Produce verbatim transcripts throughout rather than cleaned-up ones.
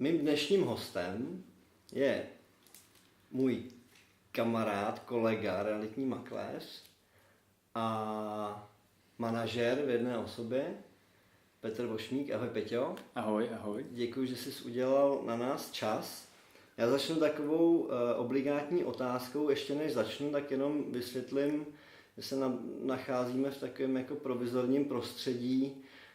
Mým dnešním hostem je můj kamarád, kolega, realitní makléř a manažer v jedné osobě, Petr Vošmík. Ahoj, Peťo. Ahoj, ahoj. Děkuji, že jsi udělal na nás čas. Já začnu takovou uh, obligátní otázkou, ještě než začnu, tak jenom vysvětlím, že se na, nacházíme v takovém jako provizorním prostředí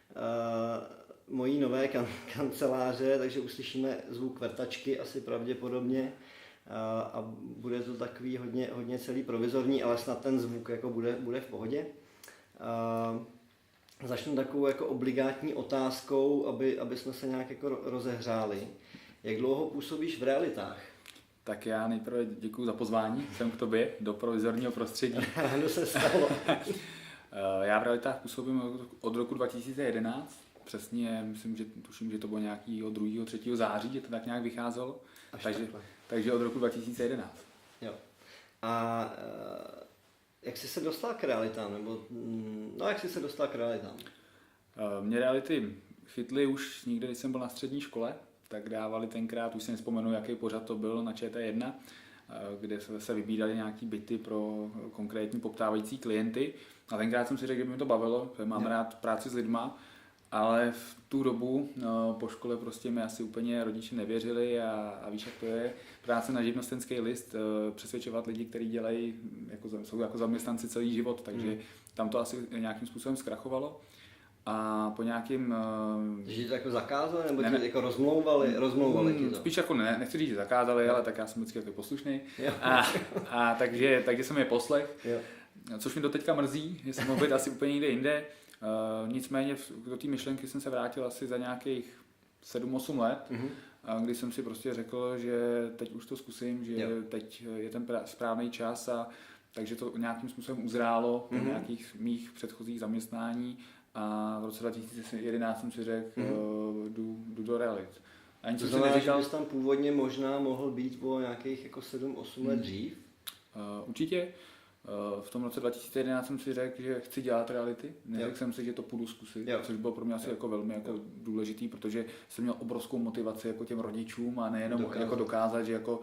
uh, mojí nové kan- kanceláře, takže uslyšíme zvuk vrtačky asi pravděpodobně uh, a bude to takový hodně, hodně celý provizorní, ale snad ten zvuk jako bude, bude v pohodě. Uh, začnu takovou jako obligátní otázkou, aby, aby jsme se nějak jako rozehřáli. Jak dlouho působíš v realitách? Tak já nejprve děkuju za pozvání, jsem k tobě do provizorního prostředí. Ráno se stalo. Já v realitách působím od roku dva tisíce jedenáct, přesně myslím, že tuším, že to bylo nějakého druhého, třetího září, že to tak nějak vycházelo, takže, takže od roku dva tisíce jedenáct. Jo. A jak jsi se dostal k realitám? Nebo, no jak jsi se dostal k realitám? Mě reality chytly už někde, když jsem byl na střední škole, tak dávali tenkrát, už si nevzpomenu, jaký pořad to byl, na Č T jedna, kde se vybíraly nějaký byty pro konkrétní poptávající klienty. A tenkrát jsem si řekl, že by mě to bavilo, že mám rád práci s lidma, ale v tu dobu no, po škole prostě mi asi úplně rodiče nevěřili a, a víš, jak to je. Práce na živnostenský list, přesvědčovat lidi, kteří dělají, jako, jsou jako zaměstnanci celý život, takže mm. tam to asi nějakým způsobem zkrachovalo. A po nějakým... Že ti to jako zakázali, nebo ne, ti jako rozmlouvali, rozmlouvali ti to? Spíš jako ne, nechci říct, že zakázali, ale tak já jsem vždycky jako poslušný. A, a takže, takže jsem je poslech, jo. Což mi do teďka mrzí, že jsem mohl být asi úplně někde jinde. Uh, nicméně do té myšlenky jsem se vrátil asi za nějakých sedm osm let, mm-hmm. kdy jsem si prostě řekl, že teď už to zkusím, že jo. Teď je ten pra- správný čas, a takže to nějakým způsobem uzrálo mm-hmm. po nějakých mých předchozích zaměstnání. A v roce dva tisíce jedenáct jsem si řekl, mm-hmm. jdu, jdu do realit. Ani to znamená, neříkal... že bys tam původně možná mohl být o nějakých jako sedm osm let dřív? Uh, určitě. Uh, v tom roce dva tisíce jedenáct jsem si řekl, že chci dělat reality. Neřekl jsem si, že to půjdu zkusit, jo. což bylo pro mě asi jako velmi jako důležitý, protože jsem měl obrovskou motivaci jako těm rodičům a nejenom dokázat, jako dokázat že jako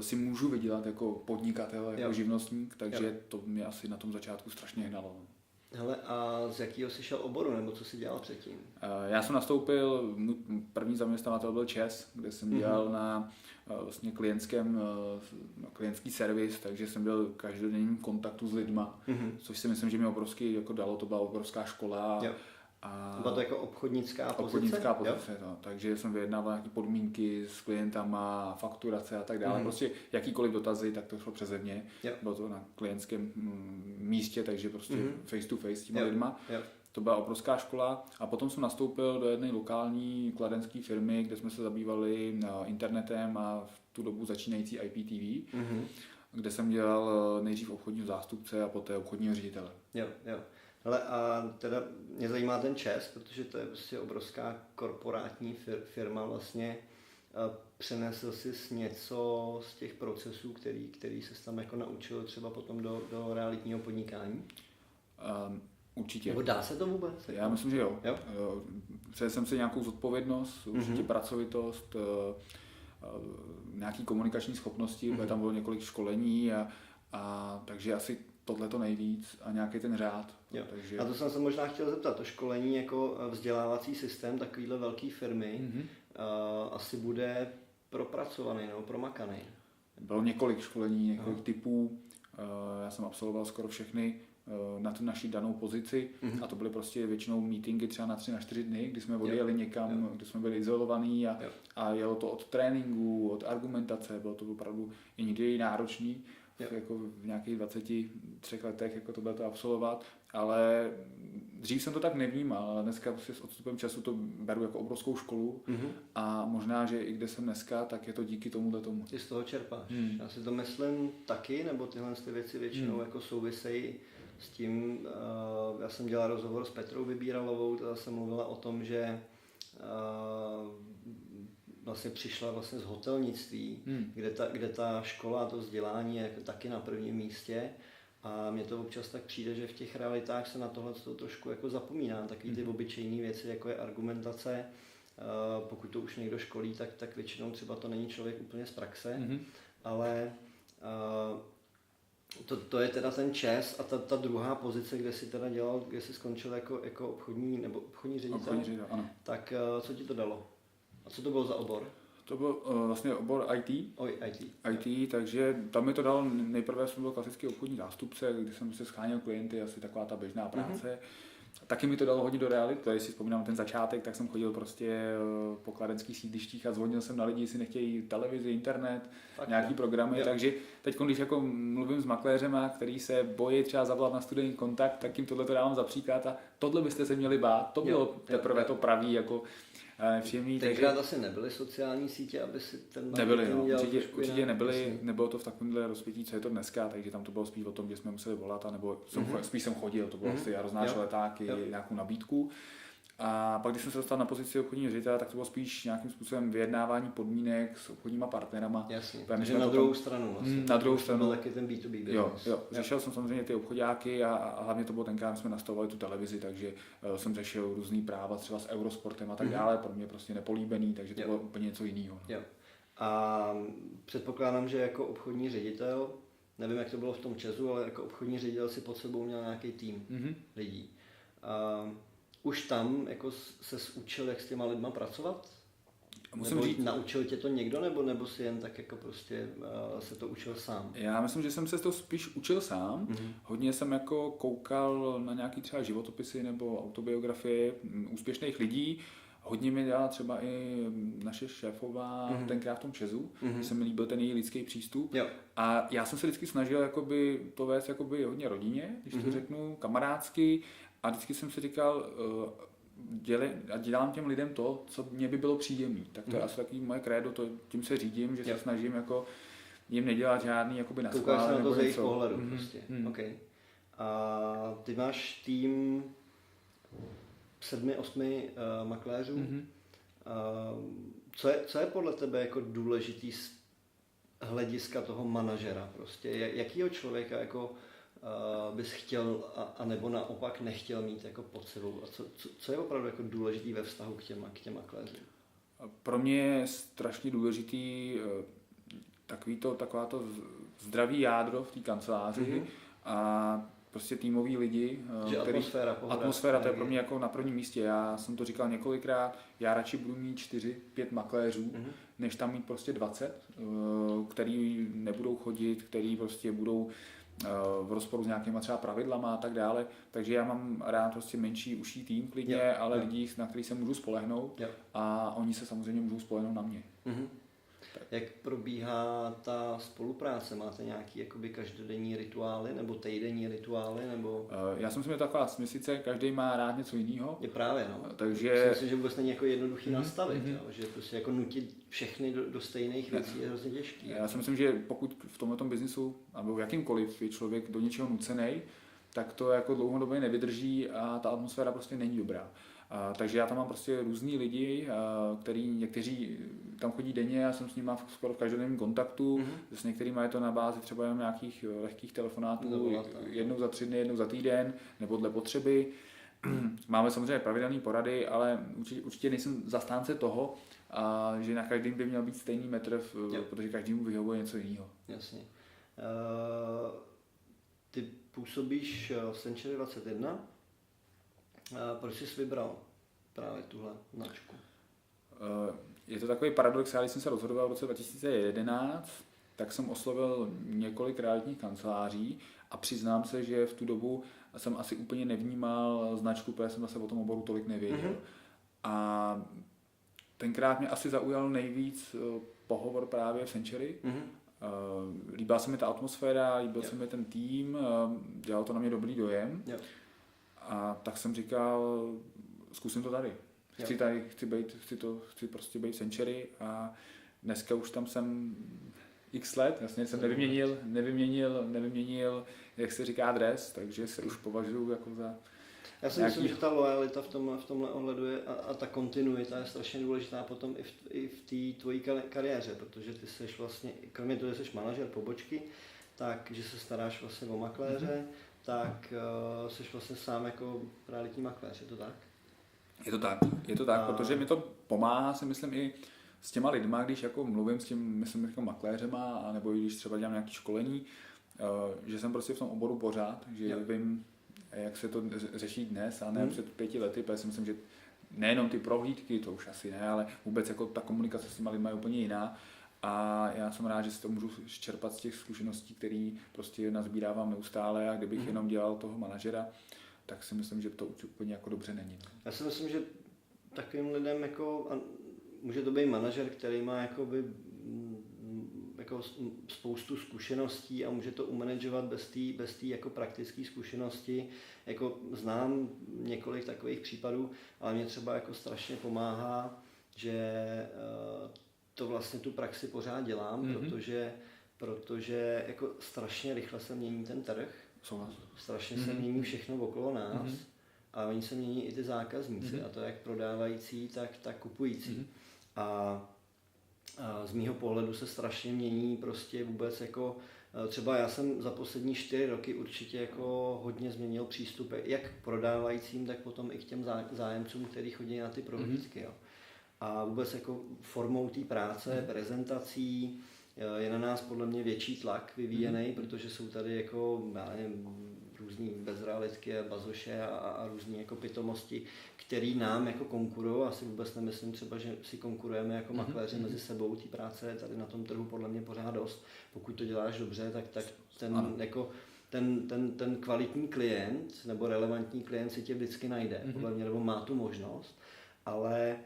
si můžu vydělat jako podnikatel, jako jo. živnostník, takže jo. to mě asi na tom začátku strašně hnalo. Hele, a z jakého jsi šel oboru, nebo co jsi dělal předtím? Já jsem nastoupil, můj první zaměstnavatel byl ČES, kde jsem dělal mm-hmm. na vlastně klientském, klientský servis, takže jsem byl každodenním kontaktu s lidma, mm-hmm. což si myslím, že mě obrovský jako dalo, to byla obrovská škola. Jo. A byla to jako obchodnická pozice? Obchodnická pozice, no. Takže jsem vyjednával nějaké podmínky s klientama, fakturace a tak dále. Mm. Prostě jakýkoliv dotazy, tak to šlo přeze mě. Jo. Bylo to na klientském místě, takže prostě mm. face to face s těma jo. lidma. Jo. To byla obrovská škola. A potom jsem nastoupil do jedné lokální kladenské firmy, kde jsme se zabývali internetem a v tu dobu začínající I P T V, mm. kde jsem dělal nejdřív obchodního zástupce a poté obchodního ředitele. Jo, jo. Ale a teda mě zajímá ten ČES, protože to je prostě obrovská korporátní firma vlastně. Přenesl jsi něco z těch procesů, který, který ses tam jako naučil třeba potom do, do realitního podnikání? Um, určitě. Nebo dá se to vůbec? Já myslím, že jo. jo? Přeje jsem si nějakou zodpovědnost, určitě mm-hmm. pracovitost, nějaký komunikační schopnosti, mm-hmm. tam bylo několik školení a, a takže asi tohle to nejvíc a nějaký ten řád. Takže... A to jsem se možná chtěl zeptat, to školení jako vzdělávací systém takovýhle velké firmy mm-hmm. uh, asi bude propracovaný nebo promakaný. Bylo několik školení, několik Aha. typů, uh, já jsem absolvoval skoro všechny uh, na tu naši danou pozici mm-hmm. a to byly prostě většinou meetingy třeba na tři, na čtyři dny, kdy jsme odjeli jo. někam, jo. kde jsme byli izolovaní a, a jelo to od tréninku, od argumentace, bylo to opravdu i někdy náročný. Jako v nějakých dvaceti třech letech jako to bude to absolvovat, ale dřív jsem to tak nevnímal, ale dneska prostě s odstupem času to beru jako obrovskou školu mm-hmm. a možná, že i kde jsem dneska, tak je to díky tomuhle tomu. Ty z toho čerpáš. Mm. Já si to myslím taky, nebo tyhle ty věci většinou mm. jako souvisejí s tím, uh, já jsem dělal rozhovor s Petrou Vybíralovou, ta jsem mluvila o tom, že uh, vlastně přišla vlastně z hotelnictví, hmm. kde, ta, kde ta škola a to vzdělání je jako taky na prvním místě. A mně to občas tak přijde, že v těch realitách se na tohle trošku jako zapomíná. Takový ty hmm. obyčejné věci, jako je argumentace, Pokud to už někdo školí, tak, tak většinou třeba to není člověk úplně z praxe, mm-hmm. ale uh, to, to je teda ten ČES a ta, ta druhá pozice, kde jsi teda dělal, kde jsi skončil jako, jako obchodní nebo obchodní ředitel, obchodní ředitel ano. tak uh, co ti to dalo? A co to bylo za obor? To byl uh, vlastně obor í té. Oj, í té. í té, takže tam mi to dalo, nejprve jsem byl klasický obchodní zástupce, kdy jsem se sháněl klienty, asi taková ta běžná práce. Mm-hmm. Taky mi to dalo hodně do reality, to jestli vzpomínám ten začátek, tak jsem chodil prostě po kladenských sídlištích a zvonil jsem na lidi, jestli nechtějí televizi, internet, tak nějaký ne. programy, jo. takže teď, když jako mluvím s makléřema, který se bojí třeba zavolat na studijní kontakt, tak jim tohle to dávám za příklad a tohle byste se měli bát, to bylo jo, teprve jo. to pravý, jako všimný. Tenkrát takže... asi nebyly sociální sítě, aby si ten nebyly, no, určitě, určitě nebyly, nebylo to v takovémhle rozpětí, co je to dneska, takže tam to bylo spíš o tom, že jsme museli volat, anebo jsem, mm-hmm. spíš jsem chodil, to bylo mm-hmm. asi já roznášel letáky, jo. nějakou nabídku. A pak, když jsem se dostal na pozici obchodního ředitele, tak to bylo spíš nějakým způsobem vyjednávání podmínek s obchodníma partnerama. Jasně, takže na, na druhou stranu vlastně. Na druhou stranu. Taky ten bé dvě bé business. Jo, řešil jsem samozřejmě ty obchodáky a, a hlavně to bylo tenkrát, když jsme nastavovali tu televizi, takže uh, jsem řešil různý práva třeba s Eurosportem a tak dále, mm-hmm. pro mě prostě nepolíbený, takže to jo. bylo úplně něco jiného. No. A předpokládám, že jako obchodní ředitel, nevím jak to bylo v tom ČESu, ale jako obchodní ředitel si pod sebou měl nějaký tým mm-hmm. lidí. Uh, Už tam jako se učil, jak s těma lidma pracovat? Musím nebo říct, naučil tě to někdo, nebo, nebo si jen tak jako prostě uh, se to učil sám? Já myslím, že jsem se to spíš učil sám. Mm-hmm. Hodně jsem jako koukal na nějaký třeba životopisy nebo autobiografie úspěšných lidí. Hodně mi dělala třeba i naše šéfová mm-hmm. tenkrát v tom ČESu, mm-hmm. se mi líbil ten její lidský přístup. Jo. A já jsem se vždycky snažil jakoby to vést jakoby hodně rodině, když mm-hmm. to řeknu, kamarádsky. A vždycky jsem si říkal, děle, dělám těm lidem to, co mě by bylo příjemné. Tak to je mm. asi takový moje krédo, to, tím se řídím, že yep. se snažím jako jim nedělat žádný jakoby naschvál. Koukáš na to z jejich pohledu mm. prostě. Mm. Okay. A ty máš tým sedmi, osmi uh, makléřů. Mm-hmm. Uh, co, je, co je podle tebe jako důležitý z hlediska toho manažera prostě? Jakýho člověka jako bys chtěl a, a nebo naopak nechtěl mít jako pod sebou? A co, co, co je opravdu jako důležitý ve vztahu k těm k těm makléřům? Pro mě je strašně důležitý takový to, taková to zdravý jádro v té kanceláři mm-hmm. a prostě týmoví lidi. Který, atmosféra, pohoda, atmosféra, to je pro mě jako na prvním místě. Já jsem to říkal několikrát, já radši budu mít čtyři, pět makléřů, mm-hmm. než tam mít prostě dvacet, který nebudou chodit, který prostě budou v rozporu s nějakýma třeba pravidlama a tak dále, takže já mám rád prostě menší, užší tým klidně, yeah, ale yeah. lidí, na který se můžu spolehnout yeah. a oni se samozřejmě můžou spolehnout na mě. Mm-hmm. Jak probíhá ta spolupráce? Máte nějaký jakoby každodenní rituály nebo týdenní rituály? Nebo... Já jsem si měl taková směsice, každý má rád něco jiného. Je právě, no. Takže... Myslím si, že vůbec není jako jednoduchý mm-hmm. nastavit, mm-hmm. Jo? Že prostě jako nutit všechny do, do stejných věcí je hrozně těžký. Já si myslím, že pokud v tomto biznisu, nebo v jakýmkoliv je člověk do něčeho nucený, tak to jako dlouhodobě nevydrží a ta atmosféra prostě není dobrá. A, takže já tam mám prostě různý lidi, a, který někteří tam chodí denně, já jsem s nimi skoro v každodenním kontaktu, mm-hmm. s některými je to na bázi třeba jenom nějakých lehkých telefonátů, Zavolata. jednou za tři dny, jednou za týden, nebo dle potřeby. Máme samozřejmě pravidelné porady, ale určitě, určitě nejsem zastánce toho, a, že na každém by měl být stejný metr, v, protože každému vyhovuje něco jiného. Jasně. Uh, ty působíš v Century dvacet jedna. A proč jsi vybral právě tuhle značku? Je to takový paradox, já když jsem se rozhodoval v roce dva tisíce jedenáct, tak jsem oslovil několik realitních kanceláří a přiznám se, že v tu dobu jsem asi úplně nevnímal značku, protože jsem zase o tom oboru tolik nevěděl. Mm-hmm. A tenkrát mě asi zaujal nejvíc pohovor právě v Century. Mm-hmm. Líbila se mi ta atmosféra, líbil yep. se mi ten tým, dělal to na mě dobrý dojem. Yep. A tak jsem říkal, zkusím to tady. Chci tady, chci být, chci to, chci prostě být v Century a dneska už tam jsem x let, jasně jsem nevyměnil, nevyměnil, nevyměnil, jak se říká dres, takže se už považuji jako za... Já si nějaký... myslím, že ta lojalita v, tom, v tomhle ohledu je, a, a ta kontinuita je strašně důležitá potom i v, i v té tvojí kariéře, protože ty seš vlastně, kromě toho, že seš manažer pobočky, takže se staráš vlastně o makléře, mm-hmm. tak uh, jsi vlastně sám jako realitní makléř, je to tak? Je to tak, je to tak, a... protože mi to pomáhá, si myslím, i s těma lidma, když jako mluvím s tím, myslím, jako makléřema, anebo i když třeba dělám nějaké školení, že jsem prostě v tom oboru pořád, že jo. Vím, jak se to řeší dnes, a ne hmm. před pěti lety, protože si myslím, že nejenom ty prohlídky, to už asi ne, ale vůbec jako ta komunikace s těma lidma je úplně jiná. A já jsem rád, že si to můžu čerpat z těch zkušeností, které prostě nazbírávám neustále, a kdybych mm. jenom dělal toho manažera, tak si myslím, že to úplně jako dobře není. Já si myslím, že takovým lidem jako, může to být manažer, který má jakoby, jako spoustu zkušeností a může to umanagovat bez té bez jako praktické zkušenosti. Jako znám několik takových případů, ale mě třeba jako strašně pomáhá, že to vlastně tu praxi pořád dělám, mm-hmm. protože, protože jako strašně rychle se mění ten trh, Souhlasím. strašně mm-hmm. se mění všechno okolo nás mm-hmm. a oni se mění i ty zákazníci, mm-hmm. a to jak prodávající, tak, tak kupující. Mm-hmm. A, a z mýho pohledu se strašně mění prostě vůbec jako, třeba já jsem za poslední čtyři roky určitě jako hodně změnil přístup jak k prodávajícím, tak potom i k těm zájemcům, kteří chodí na ty prohlídky. Mm-hmm. Jo. A vůbec jako formou té práce, prezentací, je na nás podle mě větší tlak vyvíjený, mm. protože jsou tady jako, já nevím, různý bezrealitky a bazoše a, a různý jako pitomosti, který nám jako konkurujou. Asi vůbec nemyslím třeba, že si konkurujeme jako mm. makléři mezi sebou, té práce je tady na tom trhu podle mě pořád dost. Pokud to děláš dobře, tak, tak ten, jako, ten, ten, ten kvalitní klient nebo relevantní klient si tě vždycky najde, mm. podle mě, nebo má tu možnost, ale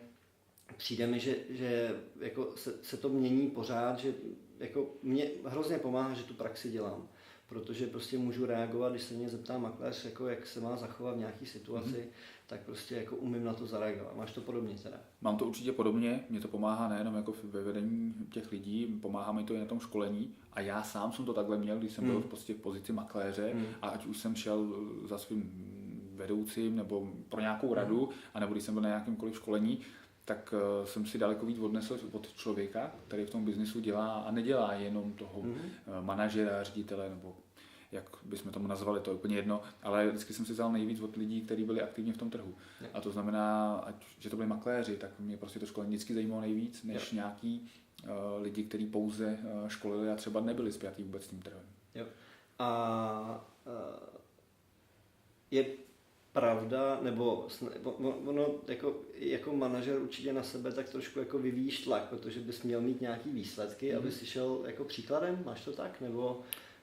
přijde mi, že, že jako se, se to mění pořád, že jako mě hrozně pomáhá, že tu praxi dělám, protože prostě můžu reagovat, když se mě zeptá makléř, jako jak se má zachovat v nějaké situaci, mm-hmm. tak prostě jako umím na to zareagovat. Máš to podobně teda? Mám to určitě podobně, mě to pomáhá nejenom jako ve vedení těch lidí, pomáhá mi to i na tom školení, a já sám jsem to takhle měl, když jsem mm. byl prostě v pozici makléře, mm. a ať už jsem šel za svým vedoucím nebo pro nějakou radu, mm. anebo když jsem byl na nějakémkoliv školení, tak jsem si daleko víc odnesl od člověka, který v tom biznisu dělá a nedělá jenom toho mm-hmm. manažera, ředitele, nebo jak bychom tomu nazvali, to je úplně jedno, ale vždycky jsem si vzal nejvíc od lidí, kteří byli aktivně v tom trhu. Je. A to znamená, ať, že to byli makléři, tak mě prostě to školení vždycky zajímalo nejvíc, než Je. nějaký uh, lidi, kteří pouze uh, školili a třeba nebyli spjatí vůbec s tím trhem. Jo. A uh, je pravda, nebo ono jako, jako manažer určitě na sebe tak trošku jako vyvíjíš tlak, protože bys měl mít nějaký výsledky, mm-hmm. aby jsi šel jako příkladem, máš to tak? Nebo,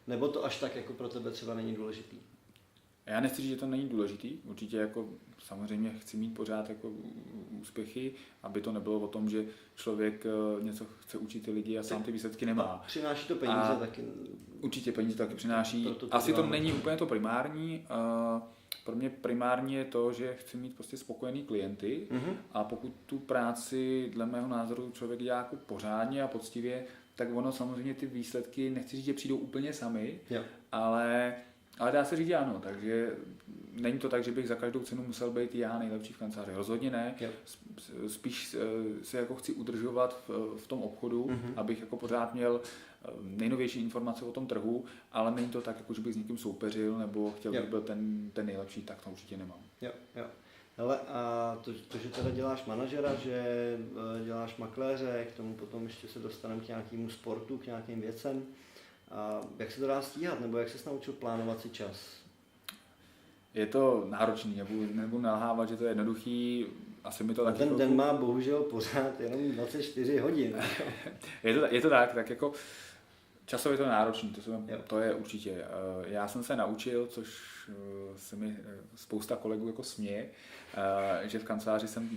nebo to až tak jako pro tebe třeba není důležitý? Já nechci říct, že to není důležitý, určitě jako samozřejmě chci mít pořád jako úspěchy, aby to nebylo o tom, že člověk něco chce učit ty lidi a sám ty výsledky nemá. Přináší to peníze a taky? Určitě peníze taky přináší, to asi to není úplně to primární. Pro mě primární je to, že chci mít prostě spokojený klienty, mm-hmm. a pokud tu práci, dle mého názoru, člověk dělá jako pořádně a poctivě, tak ono samozřejmě ty výsledky, nechci říct, že přijdou úplně sami, yeah. ale, ale dá se říct ano, takže není to tak, že bych za každou cenu musel být já nejlepší v kanceláři, rozhodně ne, yeah. spíš se jako chci udržovat v, v tom obchodu, mm-hmm. abych jako pořád měl nejnovější informace o tom trhu, ale není to tak, jako, že bych s někým soupeřil nebo chtěl, jo. bych byl ten, ten nejlepší, tak to určitě nemám. Jo, jo. Hele, a to, to, že teda děláš manažera, že děláš makléře, k tomu potom ještě se dostaneme k nějakému sportu, k nějakým věcem. A jak se to dá stíhat, nebo jak se naučil plánovat si čas? Je to náročný, nebudu, nebudu nalhávat, že to je jednoduchý. Asi mi to taky ten den má bohužel pořád jenom dvacet čtyři hodin. je, to, je to tak, tak jako časově to náročné, to, to je určitě. Já jsem se naučil, což se mi spousta kolegů jako směje, že v kanceláři jsem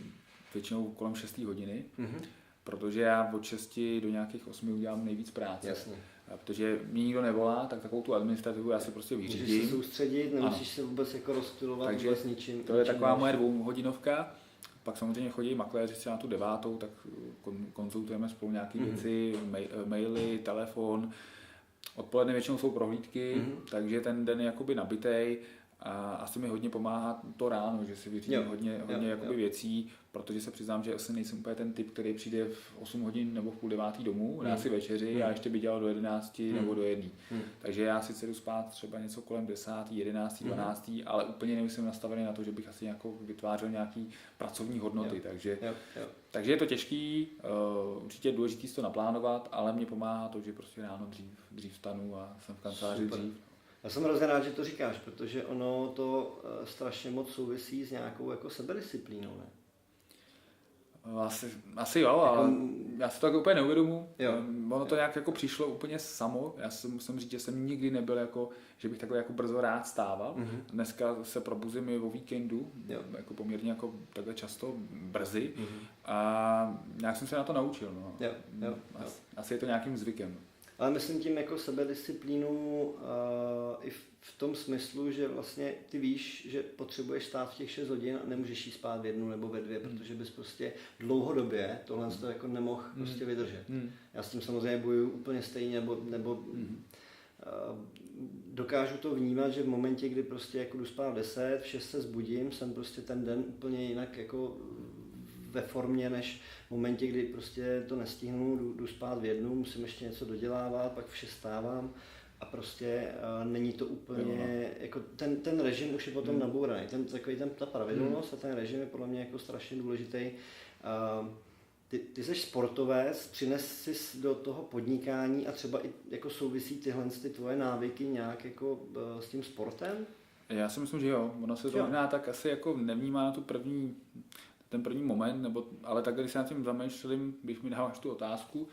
většinou kolem šesté hodiny, mm-hmm. protože já od šesti do nějakých osmi udělám nejvíc práce. Jasně. Protože mě nikdo nevolá, tak takovou tu administrativu já se prostě vyřídím. Můžeš se soustředit, nemusíš se vůbec jako rozstylovat, takže vůbec ničím. To je ničím taková moje dvouhodinovka. Pak samozřejmě chodí makléři třeba na tu devátou, tak konzultujeme spolu nějaké mm-hmm. věci, maily, telefon. Odpoledne většinou jsou prohlídky, mm-hmm. takže ten den je jakoby nabitej A asi mi hodně pomáhá to ráno, že si vyřídím hodně, hodně jo, jakoby jo. věcí, protože se přiznám, že asi nejsem úplně ten typ, který přijde v osm hodin nebo v půl devátý domů, dá si večeři hmm. a ještě by dělal do jedenácti hmm. nebo do jedné. Hmm. Takže já sice jdu spát třeba něco kolem desátý, jedenáctý, dvanáctý, hmm. ale úplně nejsem nastavený na to, že bych asi nějakou vytvářel nějaký pracovní hodnoty. Jo. Takže, jo. Jo. takže je to těžký, uh, určitě je důležitý to naplánovat, ale mě pomáhá to, že prostě ráno dřív, dřív vstanu a jsem v kanceláři dřív. Já jsem hrozně rád, že to říkáš, protože ono to strašně moc souvisí s nějakou jako sebedisciplínou, ne? Asi, asi jo, ale jako... já si to tak úplně neuvědomu. Jo. Ono to jo. nějak jako přišlo úplně samo. Já si musím říct, že jsem nikdy nebyl jako, že bych takhle jako brzo rád stával. Mm-hmm. Dneska se probuzím i o víkendu, jo. jako poměrně jako takhle často brzy. Mm-hmm. A nějak jsem se na to naučil. No. Jo. Jo. Asi, jo. asi je to nějakým zvykem. Ale myslím tím jako sebedisciplínu uh, i v, v tom smyslu, že vlastně ty víš, že potřebuješ stát v těch šest hodin a nemůžeš jí spát v jednu nebo ve dvě, mm. protože bys prostě dlouhodobě tohle mm. to jako nemohl mm. prostě vydržet. Mm. Já s tím samozřejmě bojuju úplně stejně, nebo, nebo mm. uh, dokážu to vnímat, že v momentě, kdy prostě jako jdu spát v deset, v šest se zbudím, jsem prostě ten den úplně jinak jako ve formě, než v momentě, kdy prostě to nestihnu, jdu, jdu spát v jednu, musím ještě něco dodělávat, pak vše stávám a prostě uh, není to úplně, jo. jako ten, ten režim už je potom hmm. nabouraný, ten, takový ten, ta pravidelnost hmm. a ten režim je podle mě jako strašně důležitý. Uh, ty, ty jsi sportovec, přines jsi do toho podnikání a třeba i jako souvisí tyhle ty tvoje návyky nějak jako uh, s tím sportem? Já si myslím, že jo, ono se to možná tak asi jako nevnímá na tu první ten první moment, nebo, ale tak, když se nad tím zamýšlím, když mi dáváš tu otázku,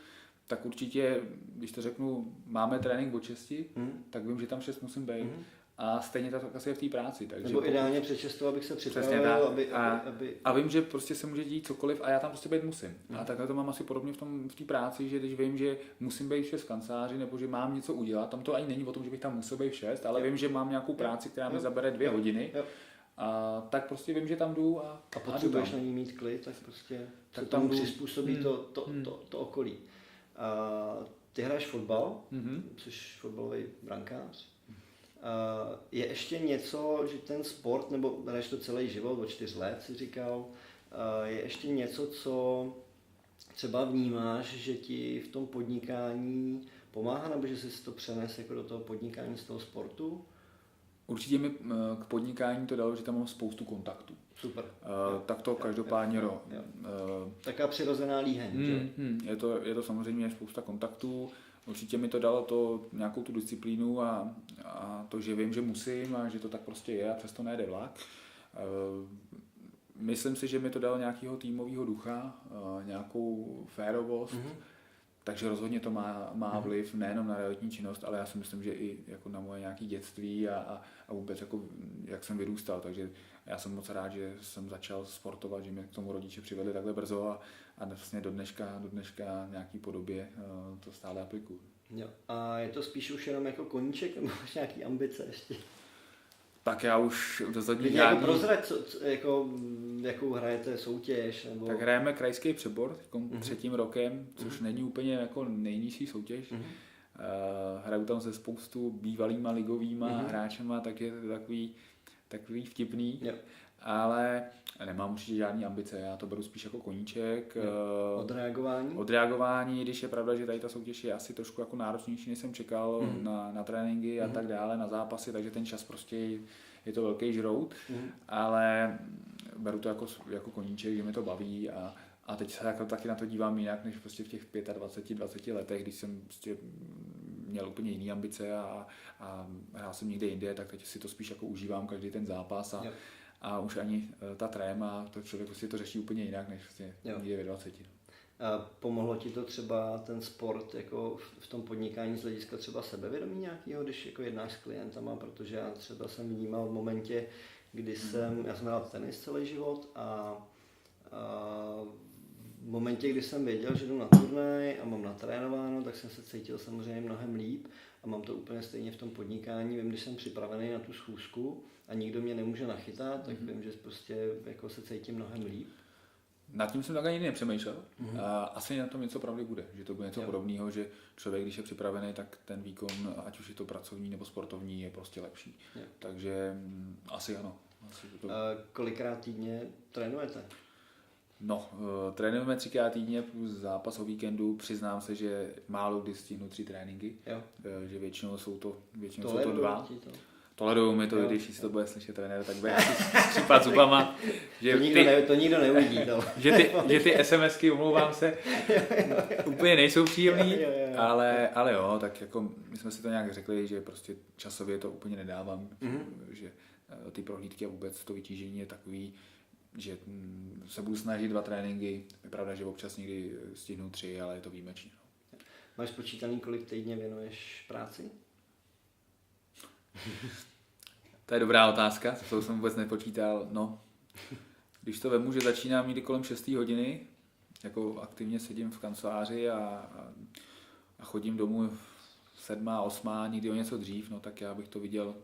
tak určitě, když to řeknu, máme trénink od šesti, hmm. tak vím, že tam šest musím být. Hmm. A stejně tak asi je v té práci. Takže nebo pokud... ideálně před šestou, abych se připravil, aby, a, aby... A vím, že prostě se může dít cokoliv a já tam prostě být musím. Hmm. A takhle to mám asi podobně v tom v té práci, že když vím, že musím být šest v kanceláři, nebo že mám něco udělat, tam to ani není o tom, že bych tam musel být šest, ale vím, že mám nějakou práci, která mi zabere dvě hodiny. Jo. A tak prostě vím, že tam jdu a, a potřebuješ na ní mít klid, tak prostě tak tam přizpůsobí hmm. to, to, to, to okolí. A ty hráš fotbal, hmm. jsi fotbalový brankář. A je ještě něco, že ten sport, nebo hráš to celý život, od čtyř let si říkal, je ještě něco, co třeba vnímáš, že ti v tom podnikání pomáhá, nebo že jsi to přenes jako do toho podnikání z toho sportu? Určitě mi k podnikání to dalo, že tam mám spoustu kontaktů. Super. Uh, tak to každopádně jo. jo. Uh, Taká přirozená líheň, mm, že? Mm, je, to, je to samozřejmě spousta kontaktů. Určitě mi to dalo to, nějakou tu disciplínu a, a to, že vím, že musím a že to tak prostě je a přesto nejde vlak. Uh, myslím si, že mi to dalo nějakého týmového ducha, uh, nějakou férovost. Mm-hmm. Takže rozhodně to má, má vliv nejenom na realitní činnost, ale já si myslím, že i jako na moje nějaké dětství a, a, a vůbec jako, jak jsem vyrůstal. Takže já jsem moc rád, že jsem začal sportovat, že mě k tomu rodiče přivedli takhle brzo a, a vlastně do dneška, do dneška v nějaké podobě to stále aplikuju. Jo. A je to spíš už jenom jako koníček nebo máš nějaké ambice ještě? Tak já už rozhodně žádný... Jako prozrať, co, co, jako, jakou hrajete soutěž? Nebo... Tak hrajeme krajský přebor mm-hmm. třetím rokem, což mm-hmm. není úplně jako nejnižší soutěž. Mm-hmm. Hraju tam se spoustu bývalýma ligovýma mm-hmm. hráčema, tak je to takový, takový vtipný. Yep. Ale nemám určitě žádný ambice, já to beru spíš jako koníček. Odreagování? Odreagování, když je pravda, že tady ta soutěž je asi trošku jako náročnější, než jsem čekal mm. na, na tréninky mm. a tak dále, na zápasy, takže ten čas prostě je to velký žrout, mm. ale beru to jako, jako koníček, že mě to baví a, a teď se jako taky na to dívám jinak, než prostě v těch dvaceti pěti, dvaceti letech, když jsem prostě měl úplně jiné ambice a, a hrál jsem někde jinde, tak teď si to spíš jako užívám každý ten zápas a, a už ani ta tréma, to člověk si to řeší úplně jinak, než vlastně někdy ve dvaceti. A pomohlo ti to třeba ten sport jako v tom podnikání z hlediska třeba sebevědomí nějakého, když jako jednáš s klientama, protože já třeba jsem vnímal v momentě, kdy jsem, já jsem hrál tenis celý život a, a v momentě, kdy jsem věděl, že jdu na turnaj a mám natrénováno, tak jsem se cítil samozřejmě mnohem líp a mám to úplně stejně v tom podnikání, vím, když jsem připravený na tu schůzku a nikdo mě nemůže nachytat, tak mm-hmm. vím, že prostě jako se cítím mnohem líp. Nad tím jsem tak ani nepřemýšlel. Mm-hmm. A asi na tom něco pravdy bude, že to bude něco podobného, že člověk, když je připravený, tak ten výkon, ať už je to pracovní nebo sportovní, je prostě lepší. Jo. Takže m, asi ano. Asi to... A kolikrát týdně trénujete? No, uh, trénujeme třikrát týdně plus zápas o víkendu. Přiznám se, že málo kdy stihnu tři tréninky, jo. Že většinou jsou to, většinou jsou to dva. Toleduju mi to, jo, když si to bude slyšet trenér, tak bude případ zubama. Že to, nikdo ty, ne, to nikdo neuvidí. No. Že, ty, že ty SMSky, omlouvám se, úplně nejsou příjemný, jo, jo, jo. Ale, ale jo, tak jako my jsme si to nějak řekli, že prostě časově to úplně nedávám, mm-hmm. že ty prohlídky a vůbec to vytížení je takový, že se budu snažit dva tréninky, je pravda, že občas někdy stihnu tři, ale je to výjimečné. No. Máš počítaný, kolik týdně věnuješ práci? To je dobrá otázka, co jsem vůbec nepočítal. No, když to vemu, že začínám někdy kolem šesté hodiny, jako aktivně sedím v kanceláři a, a, a chodím domů sedmá, osmá, někdy o něco dřív, no tak já bych to viděl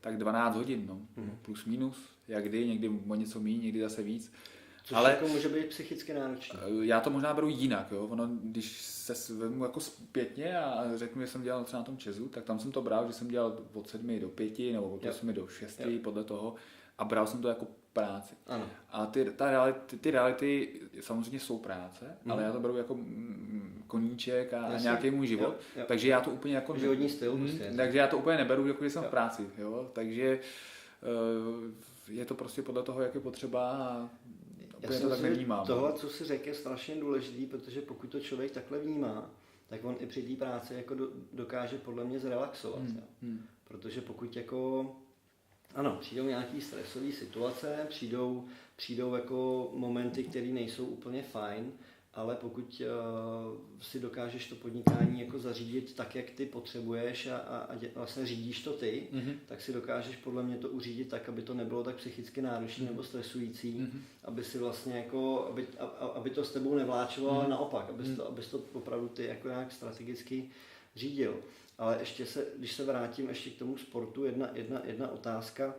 tak dvanáct hodin, no, mm-hmm. plus minus, jak kdy, někdy o něco míň, někdy zase víc. Což ale jako může být psychicky náročný. Já to možná beru jinak, jo. Ono, když se vezmu jako zpětně a řeknu, že jsem dělal třeba na tom ČESu, tak tam jsem to bral, že jsem dělal od sedmi do pěti nebo od osmi do šesti, podle toho, a bral jsem to jako práci. Ano. A ty, ta reality, ty reality samozřejmě jsou práce, mm. ale já to beru jako mm, koníček a Jasně. nějaký můj život, jo, jo. takže já to úplně jako životní styl, mm, prostě. Takže já to úplně neberu, jako že jsem jo. v práci, jo. Takže je to prostě podle toho, jak je potřeba. A já si to tak nevnímám. Tohle, co si řekl, je strašně důležitý, protože pokud to člověk takhle vnímá, tak on i při té práci jako do, dokáže podle mě zrelaxovat. Hmm. Hmm. Protože pokud jako, ano, přijdou nějaký stresové situace, přijdou, přijdou jako momenty, které nejsou úplně fajn, ale pokud uh, si dokážeš to podnikání jako zařídit tak, jak ty potřebuješ a, a, a dě, vlastně řídíš to ty, mm-hmm. tak si dokážeš podle mě to uřídit tak, aby to nebylo tak psychicky náročné mm-hmm. nebo stresující, mm-hmm. aby si vlastně jako, aby, a, aby to s tebou nevláčilo, mm-hmm. ale naopak, abys to, abys to opravdu ty jako nějak strategicky řídil. Ale ještě se, když se vrátím ještě k tomu sportu, jedna, jedna, jedna otázka.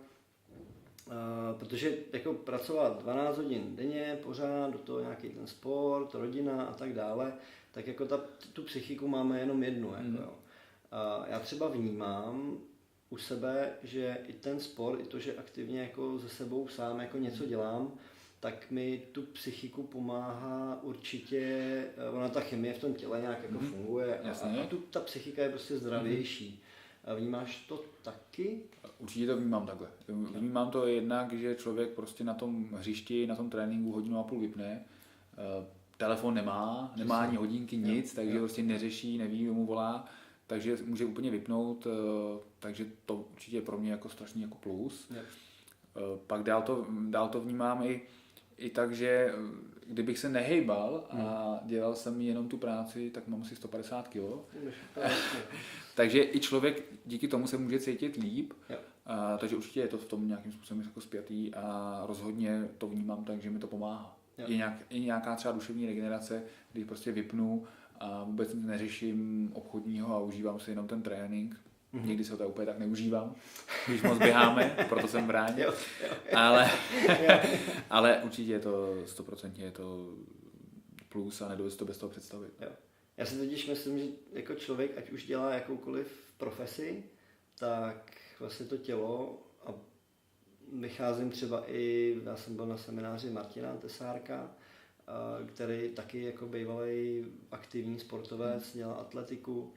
Uh, protože jako pracovat dvanáct hodin denně, pořád do toho nějaký ten sport, rodina a tak dále, tak jako ta, tu psychiku máme jenom jednu. Jako, mm. jo. Uh, já třeba vnímám u sebe, že i ten sport, i to, že aktivně jako se sebou sám jako něco dělám, tak mi tu psychiku pomáhá určitě, ona ta chemie v tom těle nějak jako funguje mm. a, a tu, ta psychika je prostě zdravější. Mm. Vnímáš to taky? Určitě to vnímám takhle. Vnímám to jednak, že člověk prostě na tom hřišti, na tom tréninku hodinu a půl vypne, telefon nemá, nemá ani hodinky, nic, takže prostě neřeší, neví, kdo mu volá, takže může úplně vypnout, takže to určitě je pro mě jako strašný jako plus. Pak dál to, dál to vnímám i, i tak, že kdybych se nehejbal a dělal jsem jenom tu práci, tak mám asi sto padesát kilo. Takže i člověk díky tomu se může cítit líp, a, takže určitě je to v tom nějakým způsobem jako spjatý a rozhodně to vnímám tak, že mi to pomáhá. Je nějak, i nějaká třeba duševní regenerace, když prostě vypnu a vůbec neřeším obchodního a užívám si jenom ten trénink. Mm-hmm. Nikdy se ho tak úplně tak neužívám, když moc běháme, proto jsem bránil, jo, jo. Ale, ale určitě je to stoprocentně je to plus a nedovedu si to bez toho představit. Jo. Já si totiž myslím, že jako člověk, ať už dělá jakoukoliv profesi, tak vlastně to tělo, a vycházím třeba i, já jsem byl na semináři Martina Tesárka, který taky jako bývalý aktivní sportovec, dělal atletiku,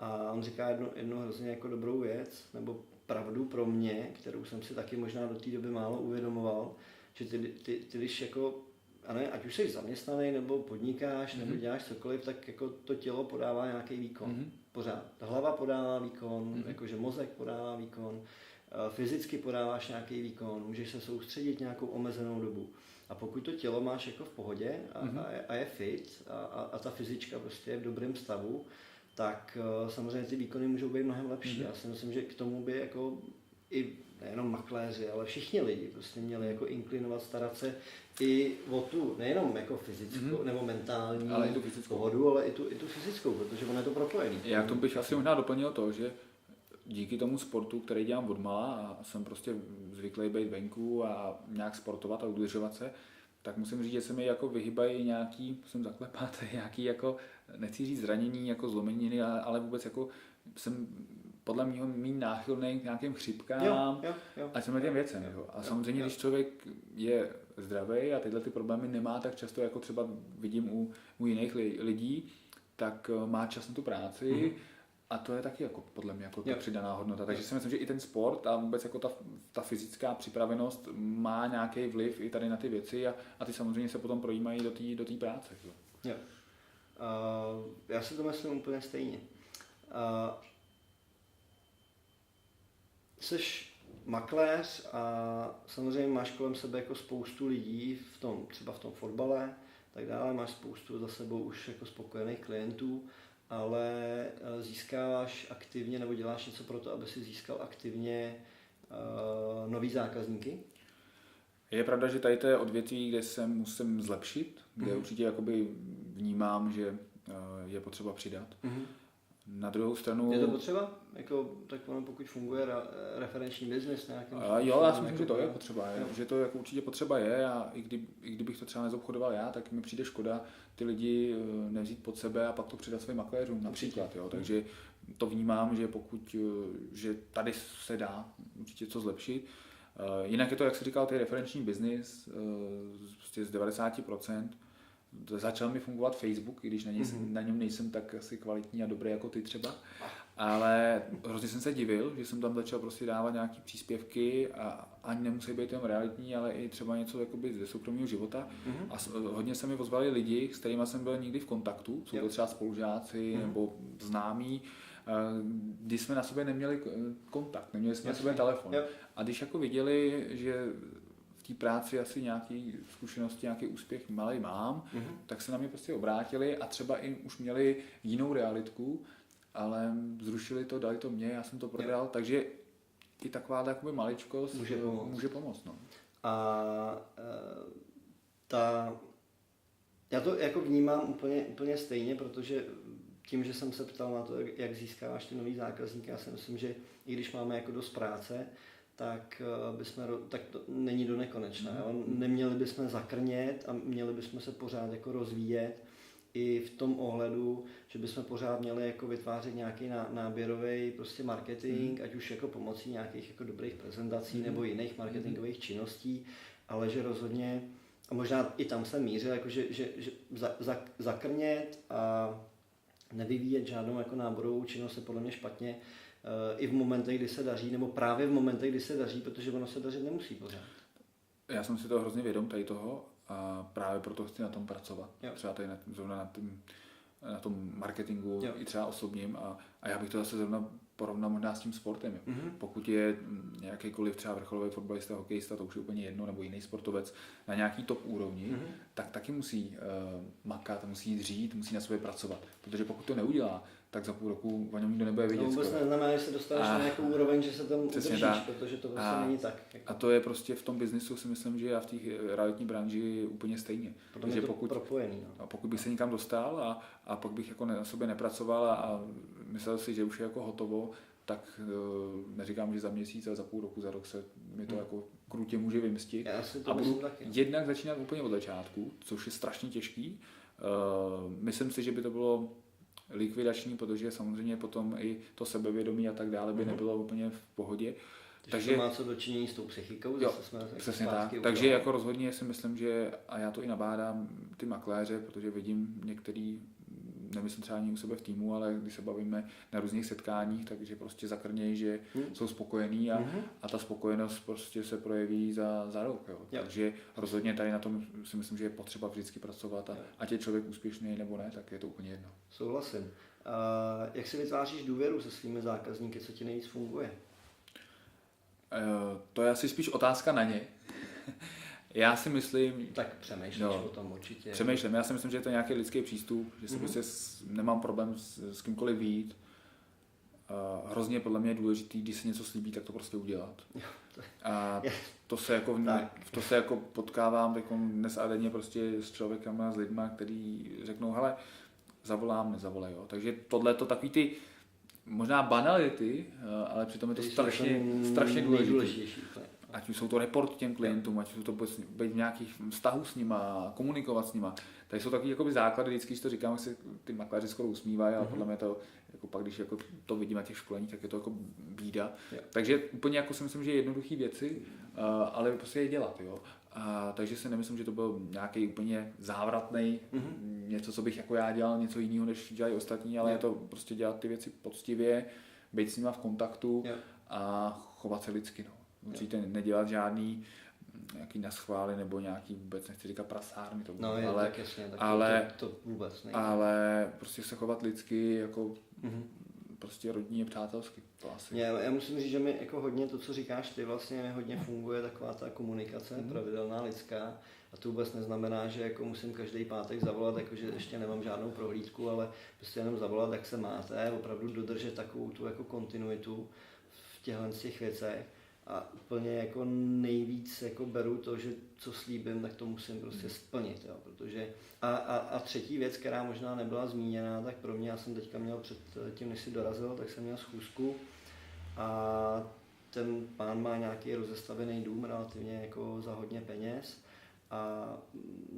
a on říká jednu, jednu hrozně jako dobrou věc, nebo pravdu pro mě, kterou jsem si taky možná do té doby málo uvědomoval, že ty, ty, ty když jako, a ne, ať už jsi zaměstnaný, nebo podnikáš, mm-hmm. nebo děláš cokoliv, tak jako to tělo podává nějaký výkon. Mm-hmm. Pořád. Ta hlava podává výkon, mm-hmm. jakože mozek podává výkon, fyzicky podáváš nějaký výkon, můžeš se soustředit nějakou omezenou dobu. A pokud to tělo máš jako v pohodě a, mm-hmm. a, je, a je fit a, a, a ta fyzička prostě je v dobrém stavu, tak samozřejmě ty výkony můžou být mnohem lepší. Mm-hmm. Já si myslím, že k tomu by jako i nejenom makléři, ale všichni lidi prostě měli jako inklinovat, starat se i o tu nejenom jako fyzickou mm-hmm. nebo mentální ale i tu fyzickou. Pohodu, ale i tu, i tu fyzickou, protože ono je to propojený. Já k tomu bych asi možná doplnil to, že díky tomu sportu, který dělám odmala a jsem prostě zvyklý být venku a nějak sportovat a udržovat se, tak musím říct, že se mi jako vyhybají nějaký, musím zaklepat, nějaký jako, nechci říct zranění, jako zlomeniny, ale vůbec jako jsem podle mého míň náchylný k nějakým chřipkám jo, jo, jo, a těmhle těm věcem. Jo, a jo, samozřejmě, jo. Když člověk je zdravý a tyhle ty problémy nemá tak často, jako třeba vidím u, u jiných lidí, tak má čas na tu práci mm-hmm. a to je taky jako podle mě jako ta přidaná hodnota. Takže jo. Si myslím, že i ten sport a vůbec jako ta, ta fyzická připravenost má nějaký vliv i tady na ty věci a, a ty samozřejmě se potom projímají do té do té práce. Jo. Jo. Uh, já si to myslím úplně stejně. Uh, Jseš makléř a samozřejmě máš kolem sebe jako spoustu lidí, v tom, třeba v tom fotbale, tak dále, máš spoustu za sebou už jako spokojených klientů, ale získáváš aktivně nebo děláš něco pro to, aby si získal aktivně uh, nový zákazníky? Je pravda, že tady to je odvětví, kde se musím zlepšit, kde mm-hmm. určitě jakoby vnímám, že uh, je potřeba přidat. Mm-hmm. Na druhou stranu... Je to potřeba? Jako, tak ono, pokud funguje ra, referenční biznis nějakým... A jo, já si myslím, že to je potřeba, je, že to jako určitě potřeba je a i, kdy, i kdybych to třeba nezobchodoval já, tak mi přijde škoda ty lidi nevzít pod sebe a pak to předat svým makléřům například. Jo. Takže to vnímám, že pokud, že tady se dá určitě co zlepšit. Jinak je to, jak jsi říkal, ten referenční biznis z devadesát procent. Začal mi fungovat Facebook, i když na, něj, mm-hmm. na něm nejsem tak asi kvalitní a dobrý jako ty třeba, ale hrozně jsem se divil, že jsem tam začal prostě dávat nějaké příspěvky a ani nemusí být tam realitní, ale i třeba něco jakoby ze soukromého života mm-hmm. a s, hodně se mi ozvali lidi, s kterými jsem byl nikdy v kontaktu, jsou to třeba spolužáci mm-hmm. nebo známí, kdy jsme na sobě neměli kontakt, neměli jsme na sobě telefon yep. a když jako viděli, že v té práci asi nějaké zkušenosti, nějaký úspěch malý mám, mm-hmm. tak se na mě prostě obrátili a třeba i už měli jinou realitku, ale zrušili to, dali to mě, já jsem to prodal, yeah. takže i taková jakoby maličkost může pomoct. Může pomoct no. A ta... Já to jako vnímám úplně, úplně stejně, protože tím, že jsem se ptal na to, jak získáváš ty nový zákazníky, já si myslím, že i když máme jako dost práce, tak, bychom, tak to není do nekonečna. Jo? Neměli bychom zakrnět a měli bychom se pořád jako rozvíjet i v tom ohledu, že bychom pořád měli jako vytvářet nějaký náběrový prostě marketing, ať už jako pomocí nějakých jako dobrých prezentací nebo jiných marketingových činností, ale že rozhodně, a možná i tam jsem mířil, jako že, že, že za, za, zakrnět a nevyvíjet žádnou jako náborovou činnost je podle mě špatně, i v momentech, kdy se daří, nebo právě v momentech, kdy se daří, protože ono se dařit nemusí pořád. Já jsem si toho hrozně vědom tady toho a právě proto chci na tom pracovat. Jo. Třeba tady na, zrovna na, tým, na tom marketingu, jo. I třeba osobním a, a já bych to zase zrovna porovnal možná s tím sportem. Mm-hmm. Pokud je nějakýkoliv třeba vrcholový fotbalista, hokejista, to už je úplně jedno, nebo jiný sportovec na nějaký top úrovni, mm-hmm. tak taky musí uh, makat, musí dřít, musí na sobě pracovat, protože pokud to neudělá, tak za půl roku o něm nikdo nebude vědět. To vůbec neznamená, že se dostaneš a, na nějakou úroveň, že se tam udržíš, tak. Protože to vlastně a, není tak. Jako. A to je prostě v tom biznisu, si myslím, že já v té realitní branži úplně stejně. Protože pokud, propojený, no. pokud bych se nikam dostal a, a pak bych jako na sobě nepracoval a, a myslel si, že už je jako hotovo, tak neříkám, že za měsíc, ale za půl roku, za rok se mi to hmm. jako krutě může vymstit. A budu taky. Jednak začínat úplně od začátku, což je strašně těžký. Uh, myslím si, že by to bylo likvidační, protože samozřejmě potom i to sebevědomí a tak dále by nebylo úplně v pohodě. Takže, takže to má co dočinění s tou psychikou, jo, zase jsme přesně tak. Udělali. Takže jako rozhodně si myslím, že a já to i nabádám ty makléře, protože vidím některý, nemyslím třeba ani u sebe v týmu, ale když se bavíme na různých setkáních, takže prostě zakrnějí, že hmm. jsou spokojení a, hmm. a ta spokojenost prostě se projeví za, za rok. Jo. Jo. Takže rozhodně tady na tom si myslím, že je potřeba vždycky pracovat a ať je člověk úspěšný nebo ne, tak je to úplně jedno. Souhlasím. Uh, jak si vytváříš důvěru se svými zákazníky, co ti nejvíc funguje? Uh, to je asi spíš otázka na ně. Já si myslím... Tak přemýšlíš no, o tom určitě. Přemýšlím, já si myslím, že je to nějaký lidský přístup, že si prostě mm-hmm. nemám problém s, s kýmkoliv vyjít. Uh, hrozně podle mě je důležitý, když se něco slíbí, tak to prostě udělat. A to se jako, to se jako potkávám dnes a denně prostě s člověkama, s lidma, který řeknou, hele, zavolám, nezavolej. Jo. Takže tohle to takový ty... Možná banality, ale přitom je to strašně, strašně důležité. ať už jsou to report těm klientům, ať jsou to být v nějakých vztahů s nima, komunikovat s nima. Tady jsou taky jakoby základy, vždycky, když to říkám, se ty makléři skoro usmívají, ale mm-hmm. podle mě to, jako pak když jako to vidím na těch školení, tak je to jako bída. Yeah. Takže úplně jako si myslím, že je jednoduchý věci, uh, ale prostě je dělat, jo. Uh, takže si nemyslím, že to byl nějaký úplně závratný, mm-hmm. něco, co bych jako já dělal, něco jiného, než dělají ostatní, ale yeah. je to prostě dělat ty věci poctivě, být s nima v kontaktu yeah. a chovat se lidsky, no. Musíte yeah. nedělat žádný nějaký naschvály nebo nějaký vůbec, nechci říkat prasárny, to bude, no, je, ale, tak jasně, tak ale, to, to vůbec nejde. Ale prostě se chovat lidsky, jako mm-hmm. prostě rodinně, přátelsky, to asi. Já, já musím říct, že mi jako hodně to, co říkáš ty, vlastně mi hodně funguje taková ta komunikace, mm-hmm. pravidelná lidská. A to vůbec neznamená, že jako musím každý pátek zavolat, jakože ještě nemám žádnou prohlídku, ale prostě jenom zavolat, jak se máte, opravdu dodržet takovou tu jako kontinuitu v těchto těch věcech. A úplně jako nejvíc jako beru to, že co slíbím, tak to musím prostě splnit, jo, protože a, a, a třetí věc, která možná nebyla zmíněná, tak pro mě, já jsem teďka měl před tím, než si dorazil, tak jsem měl schůzku a ten pán má nějaký rozestavený dům relativně jako za hodně peněz a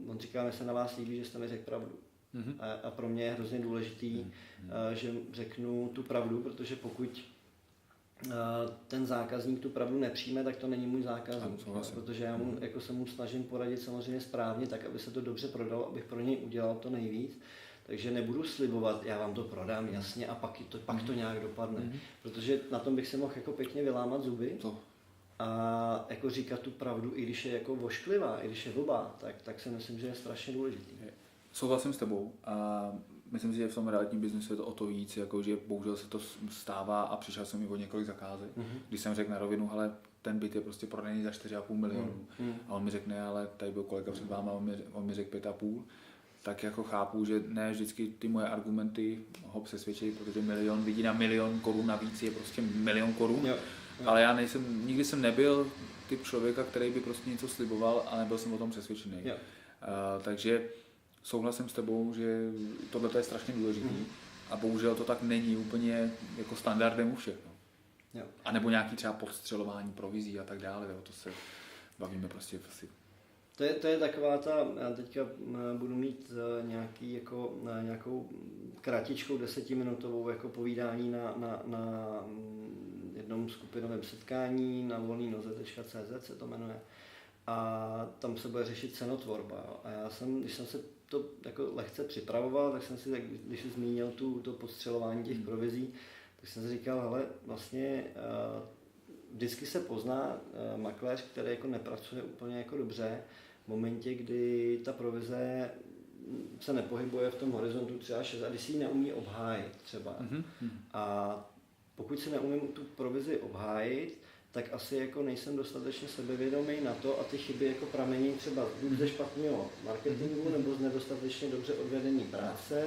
on říká, mi se na vás líbí, že jste mi řekl pravdu. Mm-hmm. A, a pro mě je hrozně důležitý, mm-hmm. že řeknu tu pravdu, protože pokud ten zákazník tu pravdu nepřijme, tak to není můj zákazník, protože já mu, jako se mu snažím poradit samozřejmě správně, tak aby se to dobře prodalo, abych pro něj udělal to nejvíc. Takže nebudu slibovat, já vám to prodám, jasně, a pak to, pak to nějak dopadne, mm-hmm. protože na tom bych se mohl jako pěkně vylámat zuby to. A jako říkat tu pravdu, i když je jako vošklivá, i když je blbá, tak, tak si myslím, že je strašně důležitý. Souhlasím s tebou. A... Myslím si, že v tom realitním biznesu je to o to víc, jako, že bohužel se to stává a přišel jsem i o několik zakázek. Mm-hmm. Když jsem řekl na rovinu, hele, ten byt je prostě prodaný za čtyři a půl milionu. Mm-hmm. A on mi řekne, ale tady byl kolega před váma, on mi, on mi řekl pět a půl. Tak jako chápu, že ne vždycky ty moje argumenty ho přesvědčí, protože milion lidí na milion korun navíc je prostě milion korun. Jo, jo. Ale já nejsem, nikdy jsem nebyl typ člověka, který by prostě něco sliboval a nebyl jsem o tom přesvědčený. Jo. Uh, takže souhlasím s tebou, že tohle je strašně důležité mm. a bohužel to tak není úplně jako standardem u všech. No. A nebo nějaký třeba podstřelování provizí a tak dále, jo, to se bavíme prostě asi. To je, to je taková ta, já teďka budu mít nějaký jako, nějakou kratičkou desetiminutovou jako povídání na, na, na jednom skupinovém setkání na volný noze tečka cé zet se to jmenuje. A tam se bude řešit cenotvorba. Jo. A já jsem, když jsem se to jako lehce připravoval, tak jsem si, když jsem zmínil tu, to podstřelování těch provizí, tak jsem si říkal, hele, vlastně vždycky se pozná makléř, který jako nepracuje úplně jako dobře, v momentě, kdy ta provize se nepohybuje v tom horizontu třeba šest a když si ji neumí obhájit třeba. A pokud si neumím tu provizi obhájit, tak asi jako nejsem dostatečně sebevědomý na to a ty chyby jako pramení třeba ze špatného marketingu nebo z nedostatečně dobře odvedení práce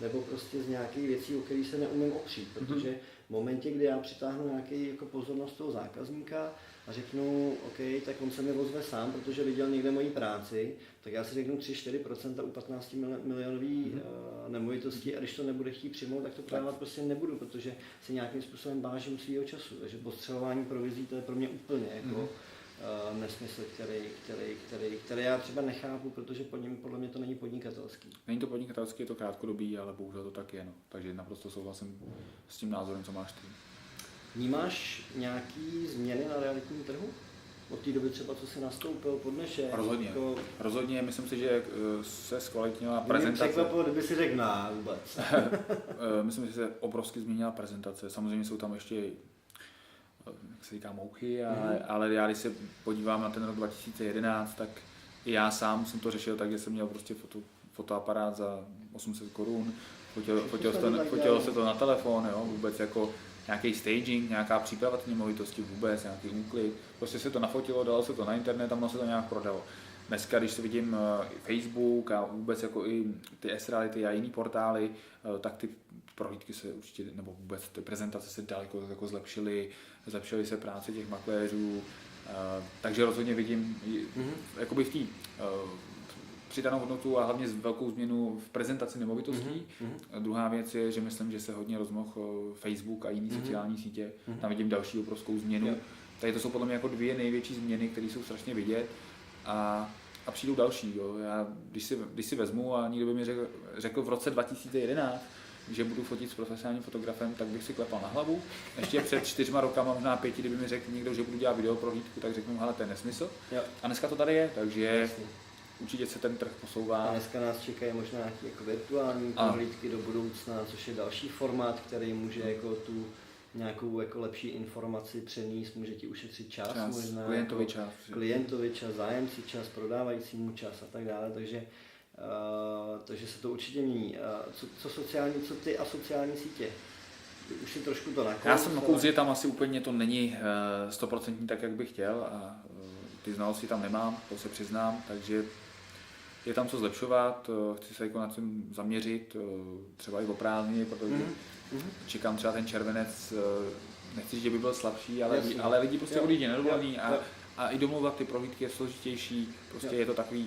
nebo prostě z nějakých věcí, o kterých se neumím opřít, protože v momentě, kdy já přitáhnu nějaký jako pozornost toho zákazníka a řeknu, OK, tak on se mi ozve sám, protože viděl někde moji práci, tak já si řeknu tři až čtyři procenta u patnáctimilionový mm-hmm. nemovitosti a když to nebude chtít přijmout, tak to právě prostě nebudu, protože si nějakým způsobem vážím svýho času. Takže postřelování provizí to je pro mě úplně jako mm-hmm. nesmysl, který, který, který, který já třeba nechápu, protože pod něm, podle mě to není podnikatelský. Není to podnikatelský, je to krátkodobý, ale bohužel to tak je. No. Takže naprosto souhlasím s tím názorem, co máš ty. Vnímáš nějaký změny na realitním trhu? Od té doby třeba, co jsi nastoupil po dnešek? Rozhodně. Jako... Rozhodně, myslím si, že se zkvalitnila prezentace. Mě překvapilo, kdyby si řekl na vůbec. Myslím si, že se obrovsky změnila prezentace. Samozřejmě jsou tam ještě, jak se říká, mouchy, ale, mm-hmm. ale já když se podívám na ten rok dva tisíce jedenáct, tak já sám jsem to řešil tak, že jsem měl prostě foto, fotoaparát za osm set korun, fotilo se to na telefon, jo, vůbec jako nějaký staging, nějaká příprava té nemovitosti vůbec, nějaký úklid. Prostě se to nafotilo, dalo se to na internet a ono se to nějak prodalo. Dneska, když se vidím Facebook a vůbec jako i ty S-reality a jiný portály, tak ty prohlídky se určitě, nebo vůbec ty prezentace se daleko jako zlepšily, zlepšily se práce těch makléřů, takže rozhodně vidím mm-hmm. jakoby v té přidanou hodnotu a hlavně velkou změnu v prezentaci nemovitostí. Mm-hmm. Druhá věc je, že myslím, že se hodně rozmohl Facebook a jiné mm-hmm. sociální sítě. Mm-hmm. Tam vidím další obrovskou změnu. Yeah. Tady to jsou podle mě jako dvě největší změny, které jsou strašně vidět a, a přijdou další. Jo. Já, když, si, když si vezmu a někdo by mi řekl, řekl v roce dva tisíce jedenáct, že budu fotit s profesionálním fotografem, tak bych si klepal na hlavu. Ještě před čtyřma rokama, možná pěti, kdyby mi řekl někdo, že budu dělat videoprohlídku, tak řeknu, hele, to je nesmysl. Jo. A dneska to tady je, takže Jasně. určitě se ten trh posouvá. A dneska nás čekají možná nějaké jako virtuální prohlídky do budoucna, což je další formát, který může jako tu nějakou jako lepší informaci přenést, může ti ušetřit čas, čas možná klientovi jako čas, klientovi čas, zájemci čas, prodávajícímu čas a tak dále, takže Uh, takže se to určitě mění. Uh, co, co, sociální, co ty a sociální sítě? Už je trošku to nakouzil. Já jsem nakouzil, tam asi úplně to není sto procent uh, tak, jak bych chtěl a uh, ty znalosti tam nemám, to se přiznám, takže je tam co zlepšovat, uh, chci se jako na tím zaměřit, uh, třeba i o prázdnině, protože mm-hmm. čekám třeba ten červenec, uh, nechci, že by byl slabší, ale, lidi, ale lidi prostě odjíždí nedovolený a, a i domluvat ty prohlídky je složitější, prostě jo. je to takový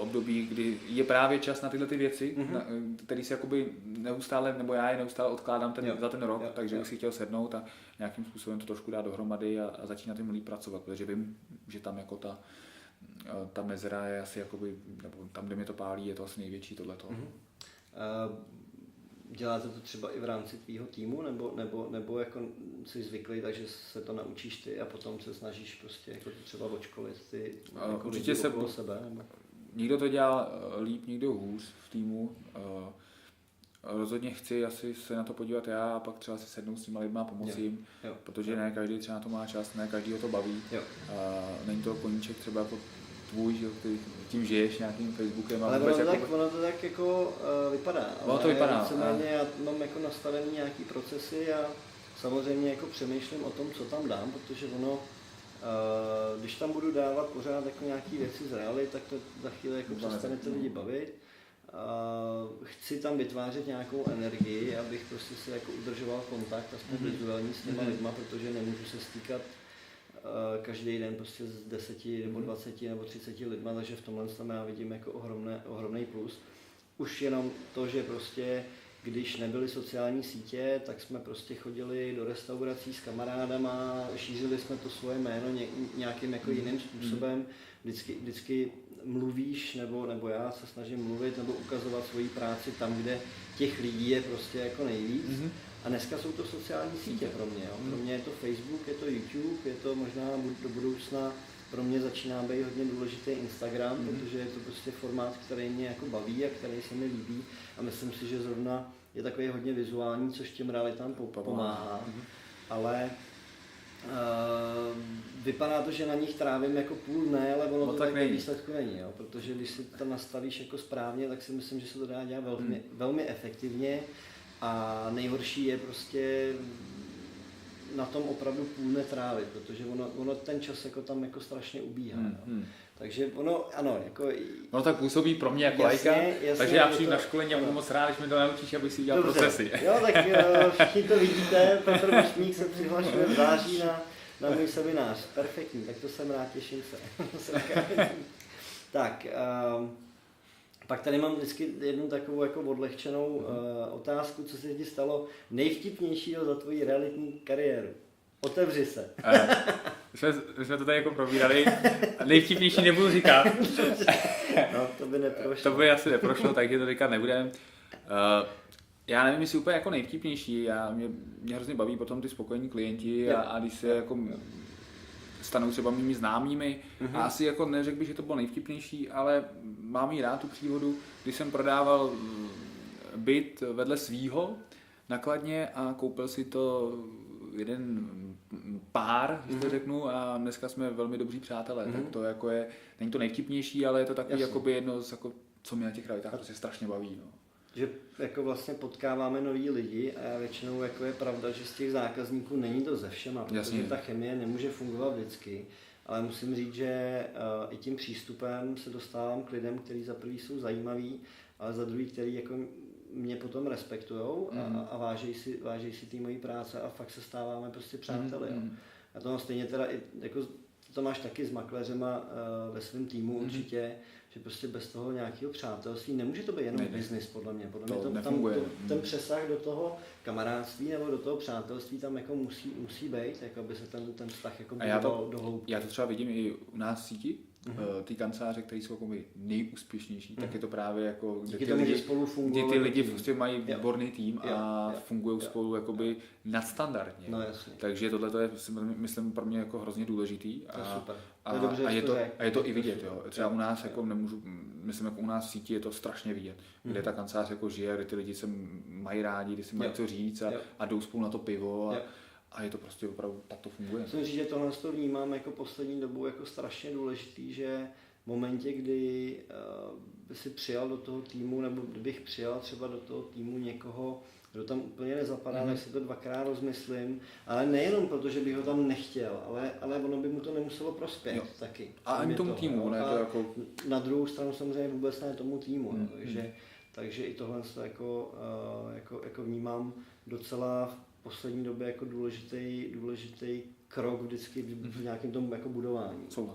období, kdy je právě čas na tyhle ty věci, mm-hmm. na, který si jakoby neustále, nebo já je neustále odkládám ten, jo, za ten rok, jo, takže jo. bych si chtěl sednout a nějakým způsobem to trošku dát dohromady a, a začít na tím líp pracovat, protože vím, že tam jako ta, ta mezera je asi jakoby, nebo tam, kde mě to pálí, je to asi největší tohleto. Mm-hmm. Uh, děláte to třeba i v rámci tvýho týmu, nebo, nebo, nebo jako jsi zvyklý, takže se to naučíš ty a potom se snažíš prostě jako třeba odškolit ty jako uh, lidi se okolo sebe? Nebo? Nikdo to dělal líp, někdo hůř v týmu. Rozhodně chci asi se na to podívat já a pak třeba si sednou s těma lidma a pomoci jim, protože jo. ne každý třeba na to má čas, ne každý ho to baví. Není to koníček třeba jako tvůj, že tím žiješ nějakým Facebookem. Ale ono, jako... tak, ono to tak jako uh, vypadá. Ono to vypadá. Víceméně já mám jako nastavený nějaký procesy a samozřejmě jako přemýšlím o tom, co tam dám, protože ono když tam budu dávat pořád jako nějaké věci z reality, tak to za chvíli jako přestane ty lidi bavit. Chci tam vytvářet nějakou energii, abych prostě si jako udržoval kontakt aspoň mm-hmm. vizuální s těma mm-hmm. lidma, protože nemůžu se stýkat každý den prostě s deseti nebo dvaceti nebo třiceti lidma, takže v tomhle tam já vidím jako ohromné, ohromný plus. Už jenom to, že prostě když nebyly sociální sítě, tak jsme prostě chodili do restaurací s kamarádama, šířili jsme to svoje jméno nějakým jako jiným způsobem. Vždycky, vždycky mluvíš, nebo, nebo já se snažím mluvit, nebo ukazovat svoji práci tam, kde těch lidí je prostě jako nejvíc. Mm-hmm. A dneska jsou to sociální sítě pro mě. Jo? Pro mě je to Facebook, je to YouTube, je to možná do budoucna, pro mě začíná být hodně důležitý Instagram, mm-hmm. protože je to prostě formát, který mě jako baví a který se mi líbí. A myslím si, že zrovna je takový hodně vizuální, což těm realitám pomáhá. Mm-hmm. Ale uh, vypadá to, že na nich trávím jako půl dne, ale ono no, to tak takový výsledku není. Jo? Protože když si to nastavíš jako správně, tak si myslím, že se to dá dělat velmi, mm. velmi efektivně. A nejhorší je prostě na tom opravdu půl netrávit, protože ono, ono ten čas jako tam jako strašně ubíhá. Hmm, hmm. Takže ono, ano, jako... Ono tak působí pro mě jako jasně, lajka, jasně, takže já přijdu to, na školení a budu moc rád, když mi to naučíš, abych si dělal dobře. procesy. Jo, tak všichni to vidíte, Petr Vošmík se přihlašuje v září na, na můj seminář. Perfektní, tak to jsem rád, těším se. Tak, um, pak tady mám vždycky jednu takovou jako odlehčenou uh, otázku, co se ti stalo nejvtipnějšího za tvoji realitní kariéru. Otevři se. Uh, my, jsme, my jsme to tady jako probírali, nejvtipnější nebudu říkat. No, to by neprošlo. To by asi neprošlo, takže to říkat nebudem. Uh, já nevím, jestli úplně jako nejvtipnější, já, mě, mě hrozně baví potom ty spokojení klienti a, a když se jako... stanou třeba mými známými mm-hmm. a asi jako neřekl bych, že to bylo nejvtipnější, ale mám jí rád tu příhodu, když jsem prodával byt vedle svýho nakladně a koupil si to jeden pár, když mm-hmm. to řeknu, a dneska jsme velmi dobří přátelé, mm-hmm. tak to jako je, není to nejvtipnější, ale je to takový jakoby jedno z, jako, co mě na těch realitách prostě strašně baví. No. Že jako vlastně potkáváme nový lidi a většinou jako je pravda, že z těch zákazníků není to ze všema, protože Jasně. ta chemie nemůže fungovat vždycky, ale musím říct, že uh, i tím přístupem se dostávám k lidem, kteří za prvý jsou zajímaví, ale za druhý, kteří jako mě potom respektujou mm. a, a vážejí si, vážejí si ty mojí práce a fakt se stáváme prostě přáteli. Mm. A to stejně teda i jako to máš taky s makléřema uh, ve svém týmu mm-hmm. určitě, že prostě bez toho nějakého přátelství nemůže to být jenom ne, biznis, podle mě. Podle to mě to, tam, to, ten přesah do toho kamarádství nebo do toho přátelství tam jako musí, musí být, jako aby se ten, ten vztah jako byl do, do hloubky. Já to třeba vidím i u nás v síti, mm-hmm. ty kanceláře, které jsou jako nejúspěšnější, mm-hmm. tak je to právě jako, kde ty, lidi, spolu kde ty lidi prostě mají výborný tým jo. a fungují spolu jakoby nadstandardně. No, takže tohle je, myslím, pro mě jako hrozně důležitý a, to super. a, je, dobře, a, je, to, a je to i vidět. Jo. Třeba u nás jako nemůžu, myslím, jako u nás v síti je to strašně vidět, mm-hmm. kde ta kancelář jako žije, kde ty lidi se mají rádi, kde si mají jo. co říct a, a jdou spolu na to pivo. A, A je to prostě opravdu, tak to funguje. Musím říct, že tohle to vnímám jako poslední dobu jako strašně důležitý, že v momentě, kdy by si přijal do toho týmu, nebo kdybych přijal třeba do toho týmu někoho, kdo tam úplně nezapadá, mm. tak si to dvakrát rozmyslím, ale nejenom proto, že bych ho tam nechtěl, ale, ale ono by mu to nemuselo prospět jo. taky. A ani tomu toho, týmu, ne? To jako... Na druhou stranu samozřejmě vůbec ne tomu týmu, mm. takže, takže i tohle to jako, jako, jako vnímám docela poslední době jako důležitý, důležitý krok vždycky v nějakém tom jako budování. Uh,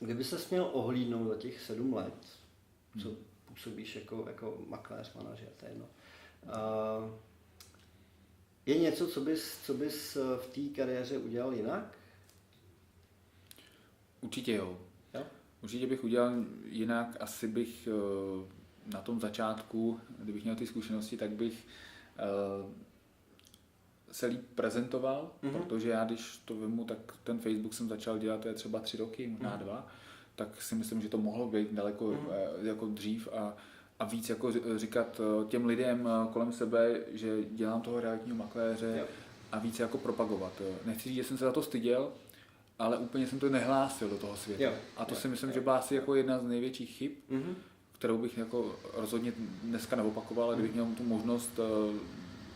kdyby ses měl ohlídnout za těch sedm let, co hmm. působíš jako, jako makléř, manažer, to je jedno. Uh, je něco, co bys, co bys v té kariéře udělal jinak? Určitě jo. jo. Určitě bych udělal jinak, asi bych na tom začátku, kdybych měl ty zkušenosti, tak bych se líp prezentoval, mm-hmm. protože já, když to vemu, tak ten Facebook jsem začal dělat, to je třeba tři roky, možná mm-hmm. dva, tak si myslím, že to mohlo být daleko mm-hmm. jako dřív a, a víc jako říkat těm lidem kolem sebe, že dělám toho realitního makléře jo. a víc jako propagovat. Nechci říct, že jsem se za to styděl, ale úplně jsem to nehlásil do toho světa. Jo. A to jo. si myslím, jo. že byla asi jako jedna z největších chyb, mm-hmm. kterou bych jako rozhodně dneska neopakoval, ale kdybych měl tu možnost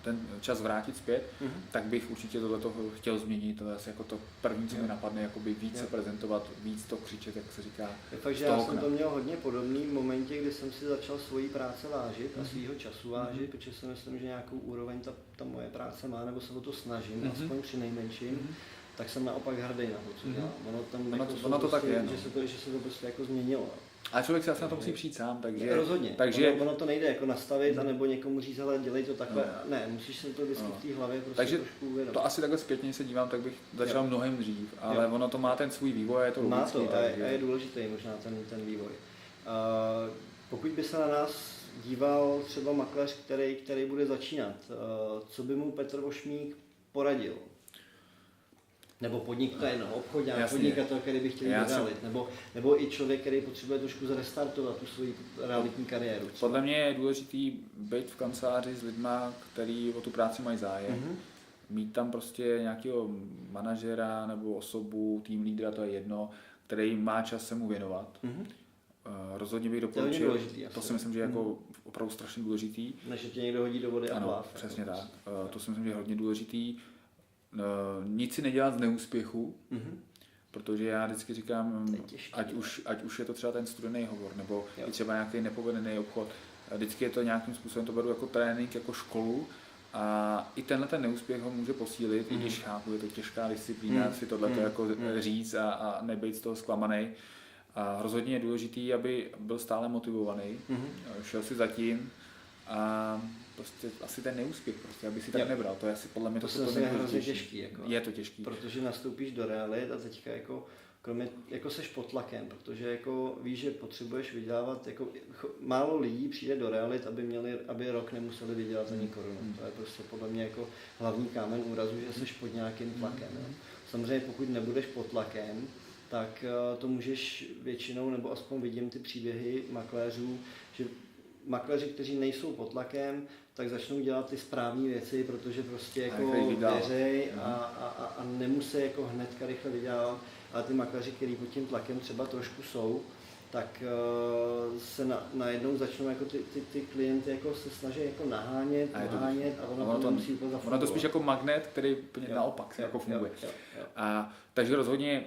ten čas vrátit zpět, mm-hmm. tak bych určitě tohleto chtěl změnit. To je asi jako to první, co mi napadne, jakoby víc se prezentovat, víc to křičet, jak se říká. Takže já jsem to měl hodně podobný v momentě, kdy jsem si začal svoji práci vážit mm-hmm. a svýho času vážit, mm-hmm. protože si myslím, že nějakou úroveň ta, ta moje práce má, nebo se o to snažím, mm-hmm. aspoň při nejmenším. Mm-hmm. Tak jsem naopak hrdý na to, co dělám. Ono tam ono, jako ono to prostě, tak je, no. že, se to, že se to prostě jako změnilo. A člověk se asi na to musí přijít sám, takže... Rozhodně, takže... Ono, ono to nejde jako nastavit, anebo někomu říct, hele, dělej to takhle, no. ne, musíš si to vždycky no. v té hlavě prostě takže trošku uvědomit. To asi takhle zpětně se dívám, tak bych začal jo. mnohem dřív, ale jo. ono to má ten svůj vývoj a je to logický. Má to a je, takže... je důležitý možná ten, ten vývoj. Uh, pokud by se na nás díval třeba makléř, který, který bude začínat, uh, co by mu Petr Vošmík poradil? Nebo podnikatel, no, obchodňák, podnikatel, který by chtěl vydálit, nebo, nebo i člověk, který potřebuje trošku zrestartovat tu svoji realitní kariéru. Co? Podle mě je důležitý být v kanceláři s lidma, který o tu práci mají zájem, mm-hmm. mít tam prostě nějakého manažera nebo osobu, tým lídra, to je jedno, který má čas se mu věnovat. Mm-hmm. Rozhodně bych doporučil, to, důležitý, to si myslím, že je jako mm. opravdu strašně důležitý. Než že tě někdo hodí do vody a ano, pláv. Přesně tak, prostě. To si myslím, že je hodně důležitý. Nic si nedělat z neúspěchu, mm-hmm. protože já vždycky říkám, těžký, ať, už, ať už je to třeba ten studený hovor, nebo jo. i třeba nějaký nepovedený obchod, vždycky je to nějakým způsobem, to beru jako trénink, jako školu a i tenhle ten neúspěch ho může posílit, mm-hmm. i když chápu, je to těžká disciplína, mm-hmm. si tohle mm-hmm. jako mm-hmm. říct a, a nebejt z toho zklamanej. A rozhodně je důležitý, aby byl stále motivovaný, mm-hmm. šel si za tím a prostě asi ten neúspěch, prostě, aby si tak nebral, to je asi podle mě to, to, to, to hrozně těžký. Jako, je to těžký. Protože nastoupíš do realit a teďka jako, kromě, jako seš pod tlakem, protože jako víš, že potřebuješ vydělávat, jako málo lidí přijde do realit, aby, měli, aby rok nemuseli vydělat ani korunu. Hmm. To je prostě podle mě jako hlavní kámen úrazu, že seš pod nějakým tlakem. Hmm. Jo. Samozřejmě pokud nebudeš pod tlakem, tak to můžeš většinou, nebo aspoň vidím ty příběhy makléřů, že makléři, kteří nejsou pod tlakem, tak začnou dělat ty správné věci, protože prostě jako věřej a, a, a nemusí jako hnedka rychle vydělávat. Ale ty makléři, kteří pod tím tlakem třeba trošku jsou, tak uh, se na, najednou začnou jako ty, ty, ty klienty jako se snaží jako nahánět, a nahánět a ono, ono to musí úplně zafungovat. Ono to spíš jako magnet, který jo, naopak jo, jako funguje. Jo, jo, jo. A, takže rozhodně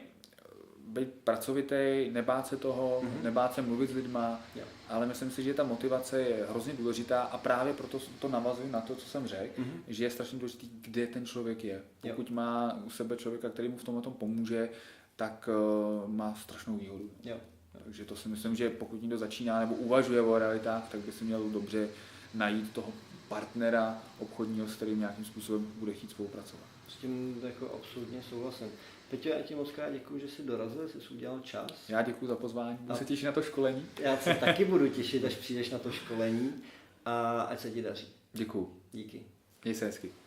být pracovitý, nebát se toho, mm-hmm. nebát se mluvit s lidma, yeah. ale myslím si, že ta motivace je hrozně důležitá a právě proto to navazuji na to, co jsem řekl, mm-hmm. že je strašně důležitý, kde ten člověk je. Pokud yeah. má u sebe člověka, který mu v tomhle tom pomůže, tak uh, má strašnou výhodu. Yeah. Takže to si myslím, že pokud někdo začíná nebo uvažuje o realitách, tak by si měl dobře najít toho partnera obchodního, s kterým nějakým způsobem bude chtít spolupracovat. S tím jako absolutně souhlasím. Peťo, já ti moc krát děkuju, že jsi dorazil, jsi udělal čas. Já děkuju za pozvání, budu se těšit na to školení. Já se taky budu těšit, až přijdeš na to školení a ať se ti daří. Děkuju. Díky. Měj se hezky.